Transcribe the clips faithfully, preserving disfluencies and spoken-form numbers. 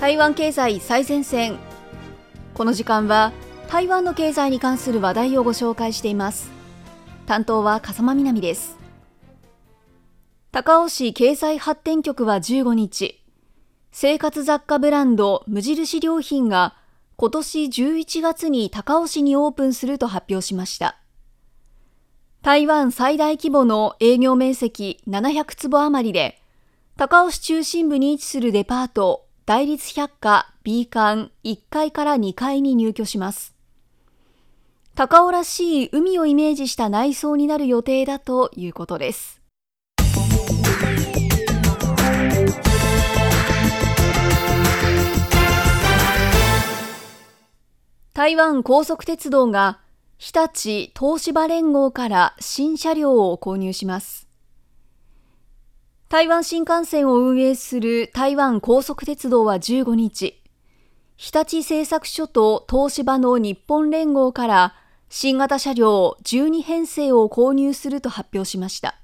台湾経済最前線。この時間は台湾の経済に関する話題をご紹介しています。担当は笠間みなみです。高雄市経済発展局はじゅうごにち、生活雑貨ブランド無印良品が今年じゅういちがつに高雄市にオープンすると発表しました。台湾最大規模の営業面積ななひゃくつぼ余りで、高雄市中心部に位置するデパート大立百貨 B 館いっかいからにかいに入居します。高雄らしい海をイメージした内装になる予定だということです。台湾高速鉄道が日立東芝連合から新車両を購入します。台湾新幹線を運営する台湾高速鉄道はじゅうごにち、日立製作所と東芝の日本連合から新型車両じゅうにへんせいを購入すると発表しました。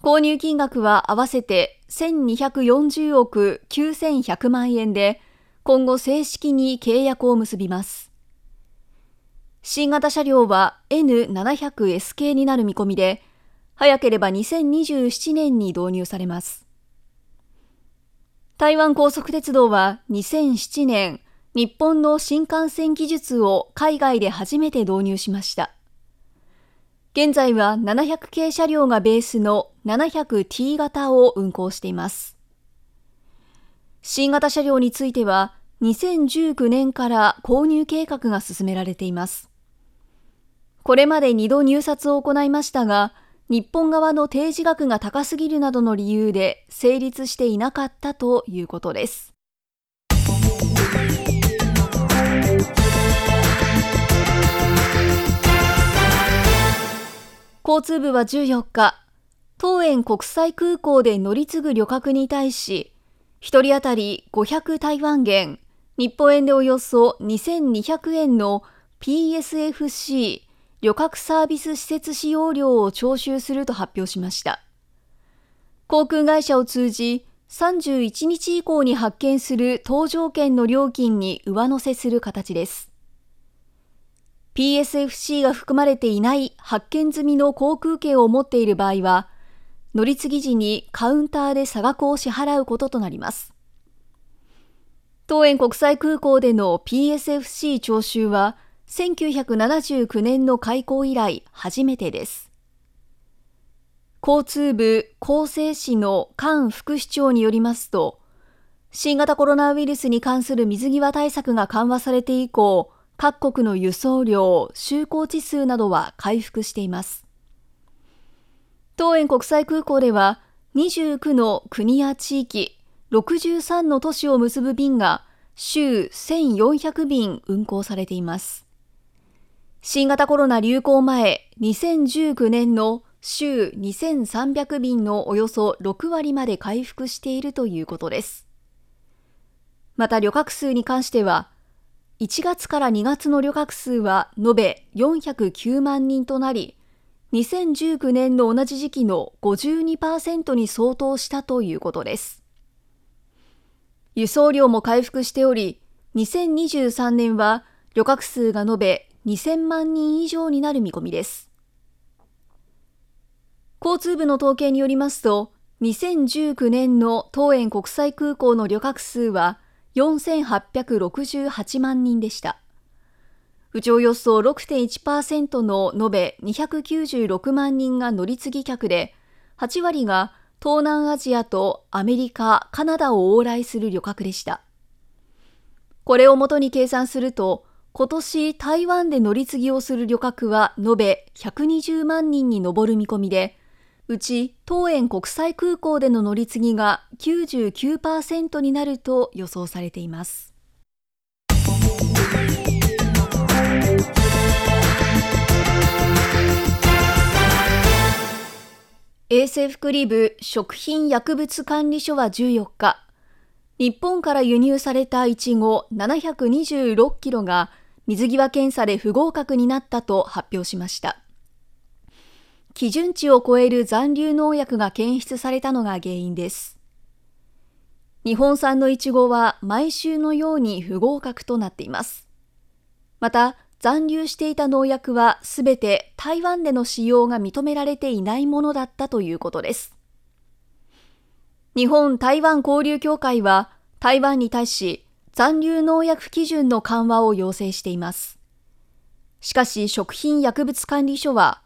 購入金額は合わせてせんにひゃくよんじゅうおくきゅうせんひゃくまんえんで、今後正式に契約を結びます。新型車両は エヌななひゃくエスケー になる見込みで、早ければにせんにじゅうななねんに導入されます。台湾高速鉄道はにせんななねん、日本の新幹線技術を海外で初めて導入しました。現在はななひゃくけいしゃりょうがベースの ななひゃくティーがたを運行しています。新型車両については、にせんじゅうきゅうねんから購入計画が進められています。これまでにど入札を行いましたが、日本側の提示額が高すぎるなどの理由で成立していなかったということです。交通部はじゅうよっか、桃園国際空港で乗り継ぐ旅客に対し、ひとり当たりごひゃくたいわんげん、日本円でおよそにせんにひゃくえんの ピーエスエフシー、旅客サービス施設使用料を徴収すると発表しました。航空会社を通じ、さんじゅういちにち以降に発券する搭乗券の料金に上乗せする形です。ピーエスエフシー が含まれていない発券済みの航空券を持っている場合は、乗り継ぎ時にカウンターで差額を支払うこととなります。桃園国際空港での ピーエスエフシー 徴収は、せんきゅうひゃくななじゅうきゅうねんの開港以来初めてです。交通部広西市の菅副市長によりますと、新型コロナウイルスに関する水際対策が緩和されて以降、各国の輸送量、就航地数などは回復しています。桃園国際空港では、にじゅうきゅうの国や地域、ろくじゅうさんの都市を結ぶ便が週せんよんひゃくびん運航されています。新型コロナ流行前、にせんじゅうきゅうねんの週にせんさんびゃくびんのおよそろくわりまで回復しているということです。また旅客数に関しては、いちがつからにがつの旅客数は延べよんひゃくきゅうまんにんとなり、にせんじゅうきゅうねんの同じ時期の ごじゅうにパーセント に相当したということです。輸送量も回復しており、にせんにじゅうさんねんは旅客数が延べにせんまんにん以上になる見込みです。交通部の統計によりますと、にせんじゅうきゅうねんの桃園国際空港の旅客数はよんせんはっぴゃくろくじゅうはちまんにんでした。うちおよそ ろくてんいちパーセント の延べにひゃくきゅうじゅうろくまんにんが乗り継ぎ客で、はちわりが東南アジアとアメリカ、カナダを往来する旅客でした。これをもとに計算すると、今年台湾で乗り継ぎをする旅客は延べひゃくにじゅうまんにんに上る見込みで、うち桃園国際空港での乗り継ぎが きゅうじゅうきゅうパーセント になると予想されています。衛生福利部食品薬物管理所はじゅうよっか、日本から輸入されたイチゴななひゃくにじゅうろっキロが水際検査で不合格になったと発表しました。基準値を超える残留農薬が検出されたのが原因です。日本産のイチゴは毎週のように不合格となっています。また、残留していた農薬はすべて台湾での使用が認められていないものだったということです。日本台湾交流協会は台湾に対し残留農薬基準の緩和を要請しています。しかし食品薬物管理所は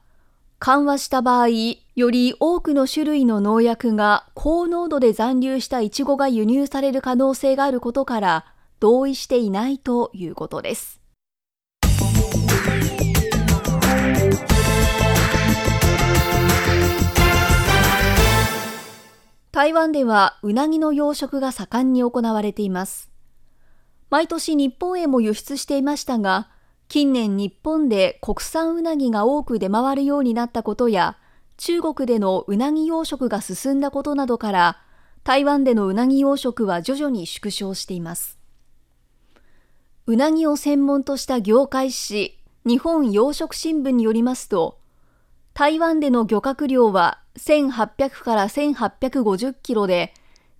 緩和した場合、より多くの種類の農薬が高濃度で残留したイチゴが輸入される可能性があることから同意していないということです。台湾ではうなぎの養殖が盛んに行われています。毎年日本へも輸出していましたが、近年日本で国産うなぎが多く出回るようになったことや、中国でのうなぎ養殖が進んだことなどから、台湾でのうなぎ養殖は徐々に縮小しています。うなぎを専門とした業界誌、日本養殖新聞によりますと、台湾での漁獲量はせんはっぴゃくからせんはっぴゃくごじゅっキロで、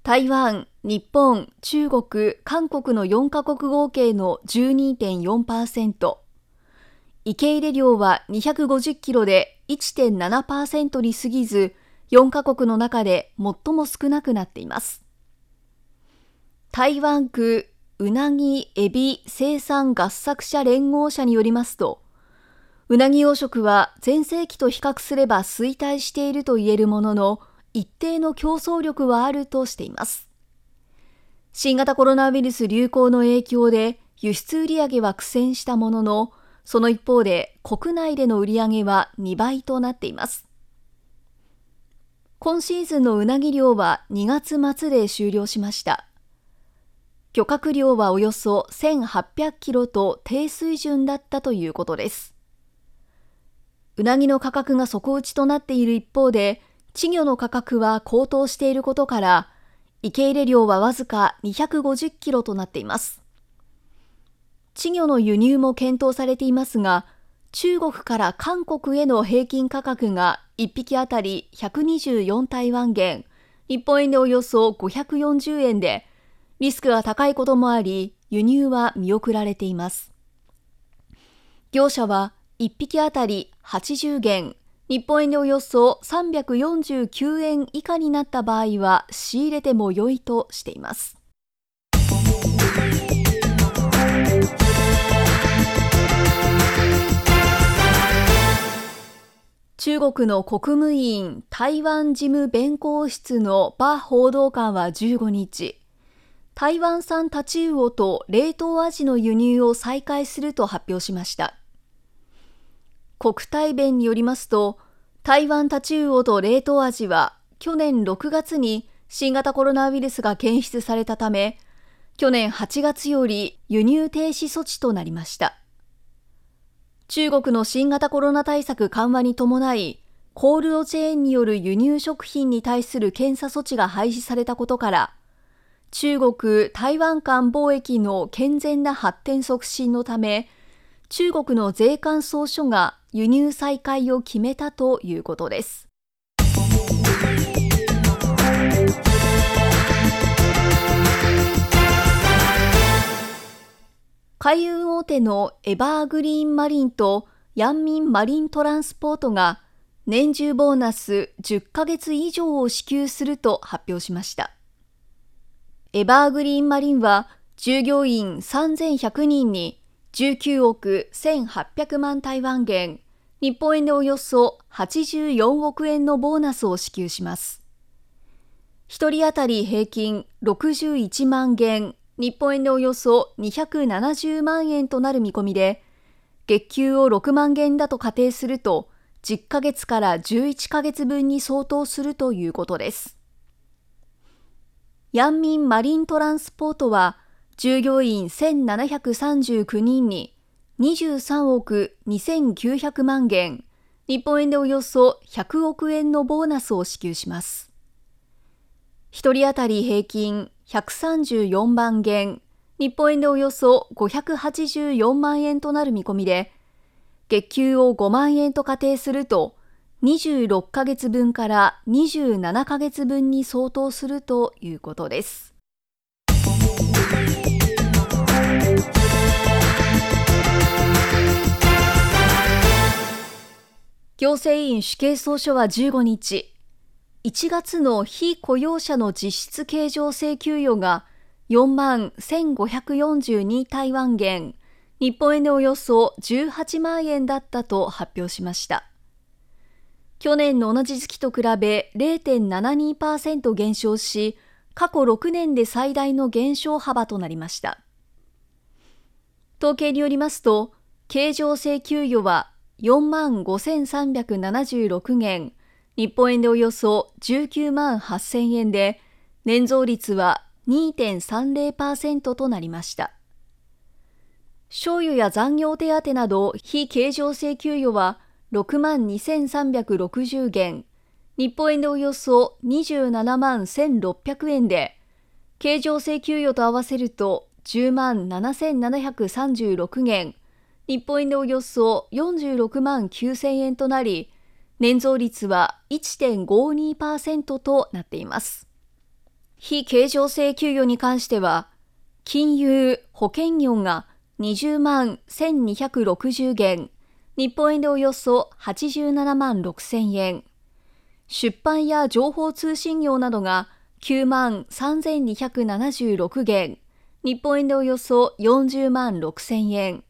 台湾、日本、中国、韓国のよんカ国合計の じゅうにてんよんパーセント、 受け入れ量はにひゃくごじゅっキロで いちてんななパーセント に過ぎず、よんカ国の中で最も少なくなっています。台湾区うなぎ・エビ生産合作者連合社によりますと、うなぎ養殖は前世紀と比較すれば衰退していると言えるものの、一定の競争力はあるとしています。新型コロナウイルス流行の影響で輸出売上は苦戦したものの、その一方で国内での売上はにばいとなっています。今シーズンのうなぎ漁はにがつまつで終了しました。漁獲量はおよそせんはっぴゃくキロと低水準だったということです。うなぎの価格が底打ちとなっている一方で、稚魚の価格は高騰していることから、受け入れ量はわずかにひゃくごじゅっキロとなっています。稚魚の輸入も検討されていますが、中国から韓国への平均価格がいっぴきあたりひゃくにじゅうよんたいわんげん、日本円でおよそごひゃくよんじゅうえんで、リスクが高いこともあり、輸入は見送られています。業者はいっぴきあたりはちじゅうげん、日本円でおよそさんびゃくよんじゅうきゅうえん以下になった場合は仕入れても良いとしています。中国の国務委員台湾事務弁公室の馬報道官はじゅうごにち、台湾産タチウオと冷凍アジの輸入を再開すると発表しました。国台弁によりますと、台湾タチウオと冷凍アジは去年ろくがつに新型コロナウイルスが検出されたため、去年はちがつより輸入停止措置となりました。中国の新型コロナ対策緩和に伴い、コールドチェーンによる輸入食品に対する検査措置が廃止されたことから、中国・台湾間貿易の健全な発展促進のため、中国の税関総署が輸入再開を決めたということです。海運大手のエバーグリーンマリンとヤンミンマリントランスポートが年中ボーナスじゅっかげつ以上を支給すると発表しました。エバーグリーンマリンは従業員さんぜんひゃくにんにじゅうきゅうおくせんはっぴゃくまんたいわんげん、日本円でおよそはちじゅうよんおくえんのボーナスを支給します。ひとり当たり平均ろくじゅういちまんげん、日本円でおよそにひゃくななじゅうまんえんとなる見込みで、月給をろくまんげんだと仮定すると、じゅっかげつからじゅういっかげつぶんに相当するということです。ヤンミンマリントランスポートは、従業員せんななひゃくさんじゅうきゅうにんににじゅうさんおくにせんきゅうひゃくまんげん、日本円でおよそひゃくおくえんのボーナスを支給します。ひとり当たり平均ひゃくさんじゅうよんまんげん、日本円でおよそごひゃくはちじゅうよんまんえんとなる見込みで、月給をごまんえんと仮定すると、にじゅうろっかげつぶんからにじゅうななかげつぶんに相当するということです。行政院主計総所はじゅうごにち、いちがつの非雇用者の実質経常請求与がよんまんせんごひゃくよんじゅうにたいわんげん、日本円でおよそじゅうはちまんえんだったと発表しました。去年の同じ月と比べ れいてんななにパーセント 減少し、過去ろくねんで最大の減少幅となりました。統計によりますと、経常請求与は よんまんごせんさんびゃくななじゅうろくげん、日本円でおよそじゅうきゅうまんはっせんえんで、年増率は にてんさんぜろパーセント となりました。賞与や残業手当など非経常請求与は ろくまんにせんさんびゃくろくじゅうげん、日本円でおよそにじゅうななまんせんろっぴゃくえんで、経常請求与と合わせるとじゅうまんななせんななひゃくさんじゅうろくげん、日本円でおよそよんじゅうろくまんきゅうせんえんとなり、年増率は いちてんごにパーセント となっています。非経常請求与に関しては、金融・保険業がにじゅうまんせんにひゃくろくじゅうげん、日本円でおよそはちじゅうななまんろくせんえん、出版や情報通信業などがきゅうまんさんぜんにひゃくななじゅうろくげん、日本円でおよそよんじゅうまんろくせんえん、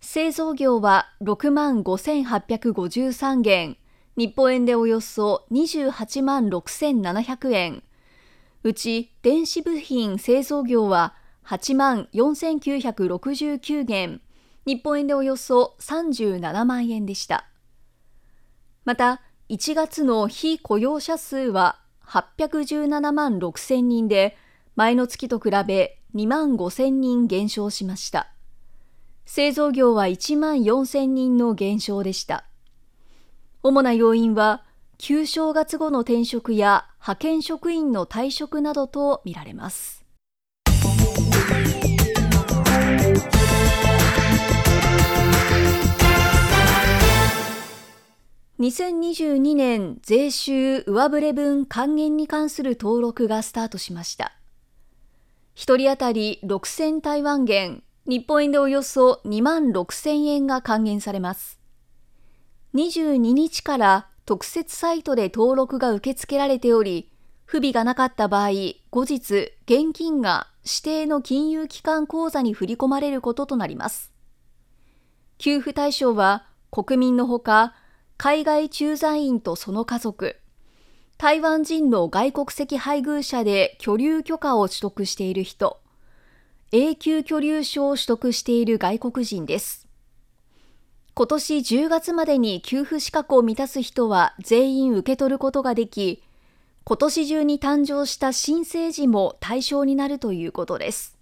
製造業はろくまんごせんはっぴゃくごじゅうさんげん、日本円でおよそにじゅうはちまんろくせんななひゃくえん、うち電子部品製造業ははちまんよんせんきゅうひゃくろくじゅうきゅうげん、日本円でおよそさんじゅうななまんえんでした。また、いちがつの非雇用者数ははっぴゃくじゅうななまんろくせんにんで、前の月と比べにまんごせんにん減少しました。製造業はいちまんよんせんにんの減少でした。主な要因は、旧正月後の転職や派遣職員の退職などとみられます。にせんにじゅうにねん税収上振れ分還元に関する登録がスタートしました。ひとり当たりろくせんたいわんげん、日本円でおよそにまんろくせんえんが還元されます。にじゅうににちから特設サイトで登録が受け付けられており、不備がなかった場合、後日現金が指定の金融機関口座に振り込まれることとなります。給付対象は国民のほか、海外駐在員とその家族、台湾人の外国籍配偶者で居留許可を取得している人、永久居留証を取得している外国人です。今年じゅうがつまでに給付資格を満たす人は全員受け取ることができ、今年中に誕生した新生児も対象になるということです。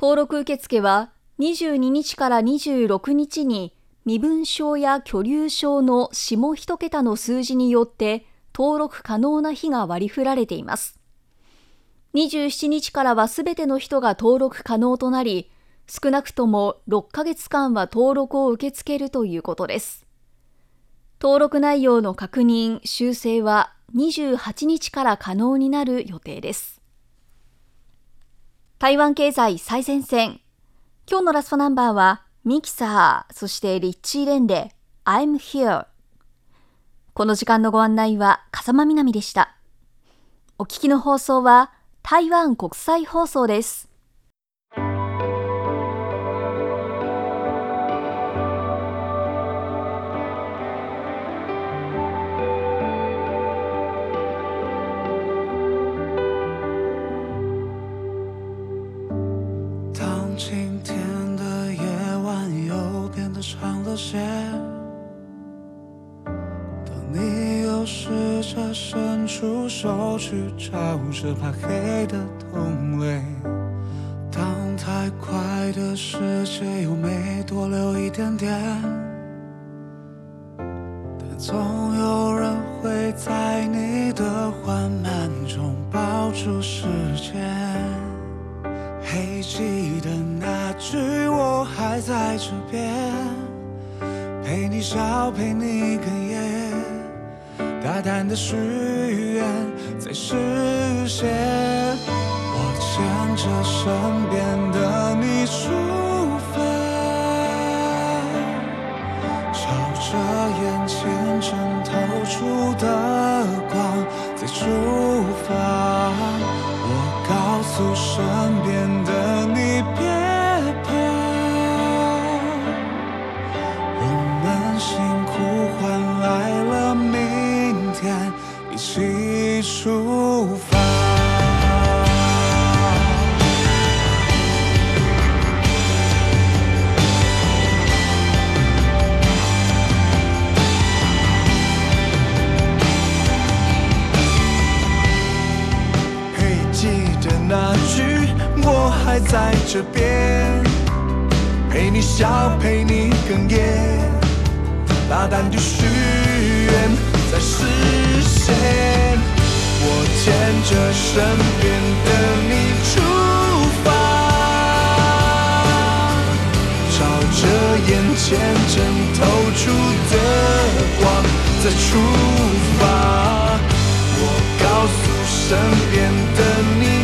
登録受付はにじゅうににちからにじゅうろくにちに身分証や居留証の下一桁の数字によって登録可能な日が割り振られています。にじゅうしちにちからはすべての人が登録可能となり、少なくともろっかげつかんは登録を受け付けるということです。登録内容の確認・修正はにじゅうはちにちから可能になる予定です。台湾経済最前線。今日のラストナンバーはミキサー、そしてリッチー・レンで I'm Here。 この時間のご案内は風間みなみでした。お聞きの放送は台湾国際放送です。伸出手去照着怕黑的同类，当太快的世界又没多留一点点，但总有人会在你的缓慢中抱住时间。还记得那句我还在这边，陪你笑陪你哽咽，大胆的许愿在实现。我牵着身边的你出发，朝着眼前正透出的光再出发。我告诉身边的你别怕，我们辛苦换来了明天，一起出发。还在这边陪你笑，陪你哽咽，大胆地许愿再实现。我牵着身边的你出发，朝着眼前正透出的光再出发。我告诉身边的你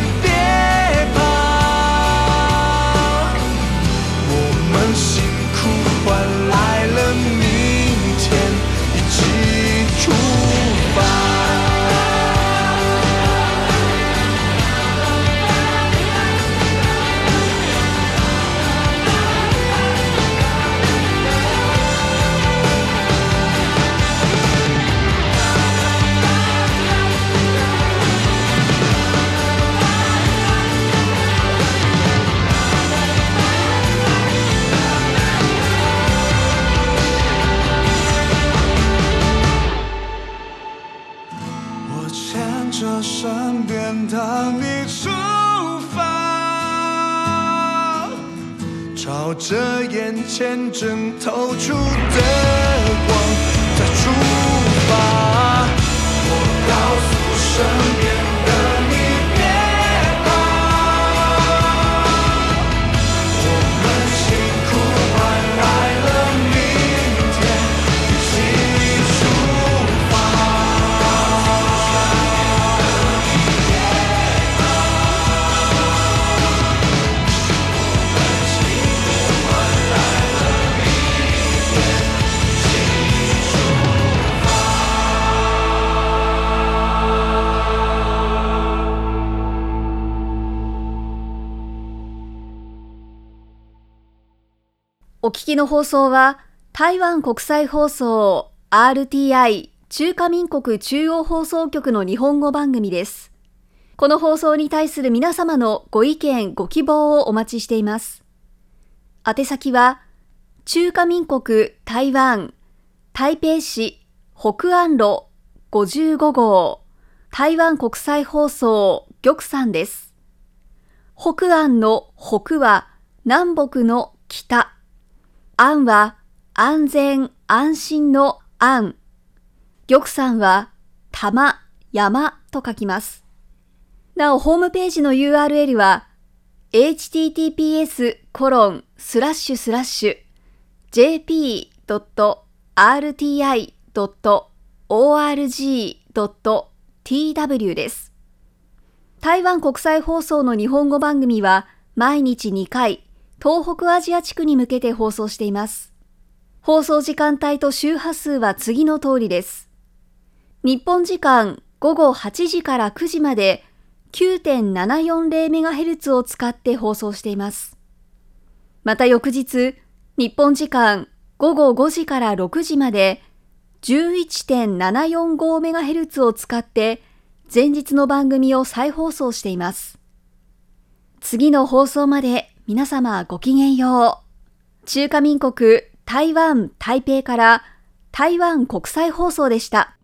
这眼前正透出的光再出发。我告诉身边的你别怕，我们辛苦换来了明天，一起出发。お聞きの放送は台湾国際放送 アールティーアイ 中華民国中央放送局の日本語番組です。この放送に対する皆様のご意見ご希望をお待ちしています。宛先は中華民国台湾台北市北安路ごじゅうごごう台湾国際放送玉山です。北安の北は南北の北、安は安全安心の安、玉山は玉山と書きます。なおホームページの ユーアールエル は エイチティーティーピーエスコロンスラッシュスラッシュジェーピードットアールティーアイドットオーアールジードットティーダブリュー です。台湾国際放送の日本語番組は毎日にかい、東北アジア地区に向けて放送しています。放送時間帯と周波数は次の通りです。日本時間午後はちじからくじまで きゅうてんななよんゼロメガヘルツ を使って放送しています。また翌日、日本時間午後ごじからろくじまで じゅういちてんななよんごメガヘルツ を使って前日の番組を再放送しています。次の放送まで皆様ごきげんよう。中華民国台湾台北から台湾国際放送でした。